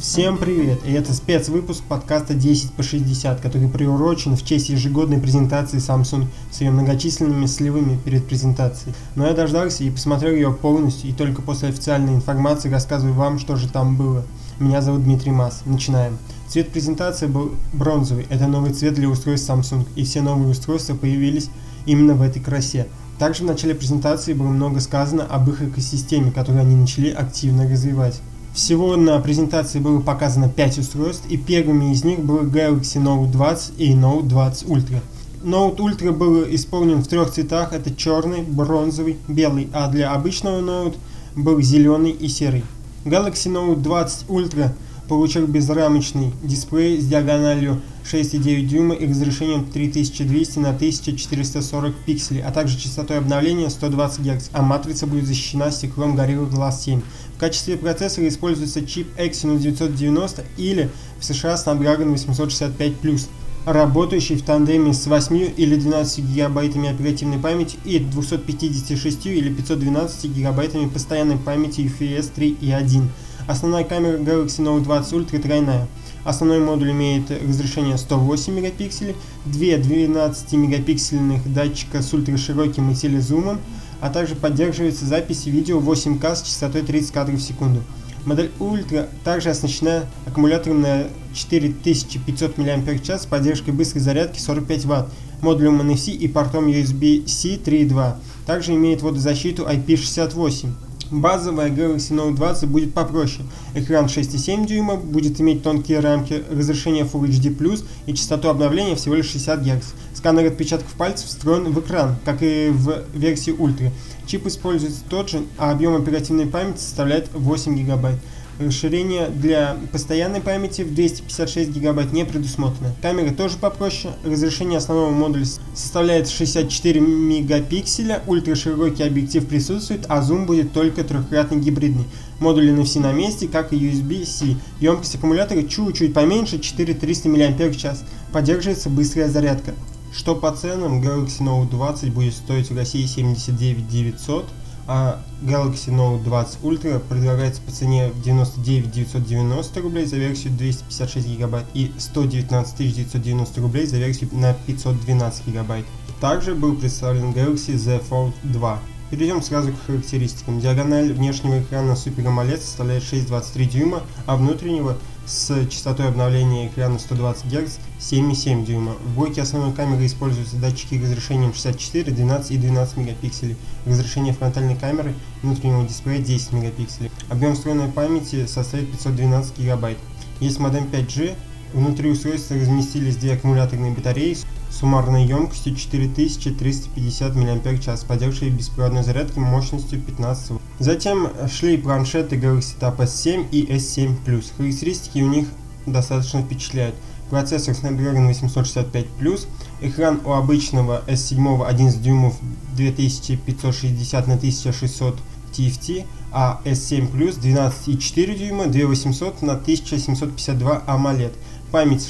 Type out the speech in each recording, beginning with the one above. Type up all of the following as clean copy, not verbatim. Всем привет! И это спецвыпуск подкаста 10 по 60, который приурочен в честь ежегодной презентации Samsung с ее многочисленными сливами перед презентацией. Но я дождался и посмотрел ее полностью, и только после официальной информации рассказываю вам, что же там было. Меня зовут Дмитрий Мас. Начинаем. Цвет презентации был бронзовый. Это новый цвет для устройств Samsung, и все новые устройства появились именно в этой красе. Также в начале презентации было много сказано об их экосистеме, которую они начали активно развивать. Всего на презентации было показано 5 устройств, и первыми из них были Galaxy Note 20 и Note 20 Ultra. Note Ultra был исполнен в трех цветах, это черный, бронзовый, белый, а для обычного Note был зеленый и серый. Galaxy Note 20 Ultra получил безрамочный дисплей с диагональю 6,9 дюйма и разрешением 3200 на 1440 пикселей, а также частотой обновления 120 Гц, а матрица будет защищена стеклом Gorilla Glass 7. В качестве процессора используется чип Exynos 990 или в США Snapdragon 865+, работающий в тандеме с 8 или 12 гигабайтами оперативной памяти и 256 или 512 гигабайтами постоянной памяти UFS 3.1. Основная камера Galaxy Note 20 Ultra тройная. Основной модуль имеет разрешение 108 мегапикселей, две 12-мегапиксельных датчика с ультрашироким и телезумом, а также поддерживается запись видео 8К с частотой 30 кадров в секунду. Модель Ultra также оснащена аккумулятором на 4500 мАч с поддержкой быстрой зарядки 45 Вт, модулем NFC и портом USB-C 3.2. Также имеет водозащиту IP68. Базовая Galaxy Note 20 будет попроще. Экран 6,7 дюйма, будет иметь тонкие рамки, разрешение Full HD+, и частоту обновления всего лишь 60 Гц. Сканер отпечатков пальцев встроен в экран, как и в версии Ultra. Чип используется тот же, а объем оперативной памяти составляет 8 ГБ. Расширение для постоянной памяти в 256 ГБ не предусмотрено. Камера тоже попроще. Разрешение основного модуля составляет 64 мегапикселя, ультраширокий объектив присутствует, а зум будет только трехкратный гибридный. Модуль NFC на месте, как и USB-C. Емкость аккумулятора чуть-чуть поменьше, 4300 мАч. Поддерживается быстрая зарядка. Что по ценам, Galaxy Note 20 будет стоить в России 79 900, а Galaxy Note 20 Ultra предлагается по цене 99 990 рублей за версию 256 гигабайт и 119 990 рублей за версию на 512 гигабайт. Также был представлен Galaxy Z Fold 2. Перейдем сразу к характеристикам. Диагональ внешнего экрана Super AMOLED составляет 6,23 дюйма, а внутреннего с частотой обновления экрана 120 Гц 7,7 дюйма. В блоке основной камеры используются датчики разрешением 64, 12 и 12 мегапикселей. Разрешение фронтальной камеры внутреннего дисплея 10 мегапикселей. Объем встроенной памяти составит 512 гигабайт. Есть модем 5G. Внутри устройства разместились две аккумуляторные батареи суммарной емкостью 4350 мАч, поддерживающей беспроводной зарядки мощностью 15 Вт. Затем шли планшеты Galaxy Tab S7 и S7+. Характеристики у них достаточно впечатляют. Процессор Snapdragon 865+, экран у обычного S7 11 дюймов 2560 на 1600 TFT, а S7 Plus 12,4 дюйма 2800 на 1752 AMOLED. Память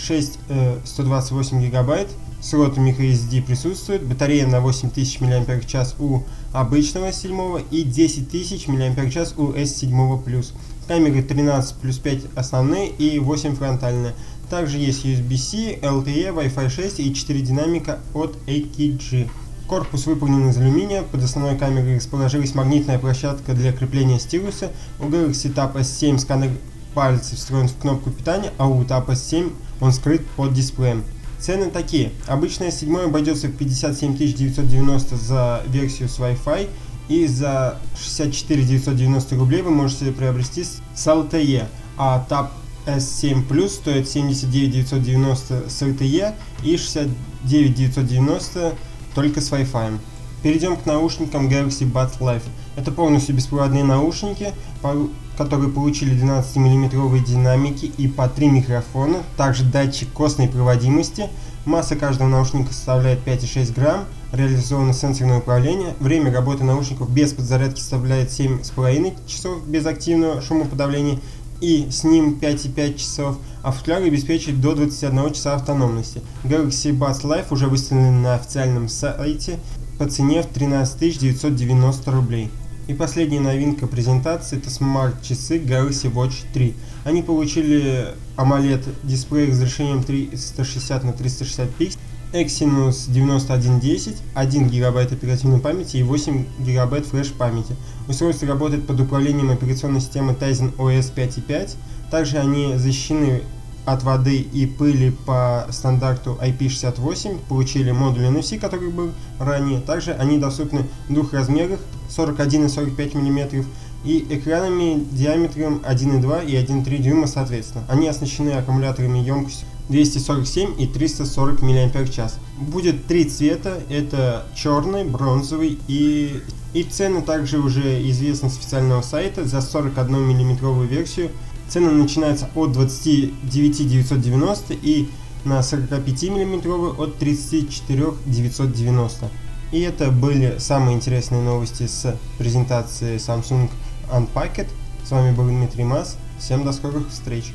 128 гигабайт, слот microSD присутствует, батарея на 8000 мАч у обычного S7 и 10000 мАч у S7 Plus. Камеры 13 плюс 5 основные и 8 фронтальные. Также есть USB-C, LTE, Wi-Fi 6 и 4 динамика от AKG. Корпус выполнен из алюминия, под основной камерой расположилась магнитная площадка для крепления стилуса, у Galaxy Tab S7 сканер пальцев встроен в кнопку питания, а у Tab S7 он скрыт под дисплеем. Цены такие. Обычная S7 обойдется в 57 990 за версию с Wi-Fi, и за 64 990 рублей вы можете приобрести с LTE, а Tab S7 Plus стоит 79 990 с LTE и 69 990 только с Wi-Fi. Перейдем к наушникам Galaxy Buds Live. Это полностью беспроводные наушники, которые получили 12-мм динамики и по 3 микрофона, также датчик костной проводимости. Масса каждого наушника составляет 5,6 грамм, реализовано сенсорное управление. Время работы наушников без подзарядки составляет 7,5 часов без активного шумоподавления и с ним 5,5 часов, а футляр обеспечит до 21 часа автономности. Galaxy Buds Live уже выставлен на официальном сайте по цене в 13 990 рублей. И последняя новинка презентации — это смарт-часы Galaxy Watch 3. Они получили AMOLED дисплей разрешением 360 на 360 пикселей, Exynos 990, 1 ГБ оперативной памяти и 8 ГБ флеш-памяти. Устройство работает под управлением операционной системы Tizen OS 5.5. Также они защищены от воды и пыли по стандарту IP68, получили модуль NFC, который был ранее. Также они доступны в двух размерах, 41 и 45 мм, и экранами диаметром 1,2 и 1,3 дюйма соответственно. Они оснащены аккумуляторами емкостью 247 и 340 мАч. Будет три цвета, это черный, бронзовый и цены также уже известны с официального сайта. За 41 миллиметровую версию цены начинаются от 29 990 и на 45 миллиметровую от 34 990. И это были самые интересные новости с презентации Samsung Unpacked. С вами был Дмитрий Мас. Всем до скорых встреч!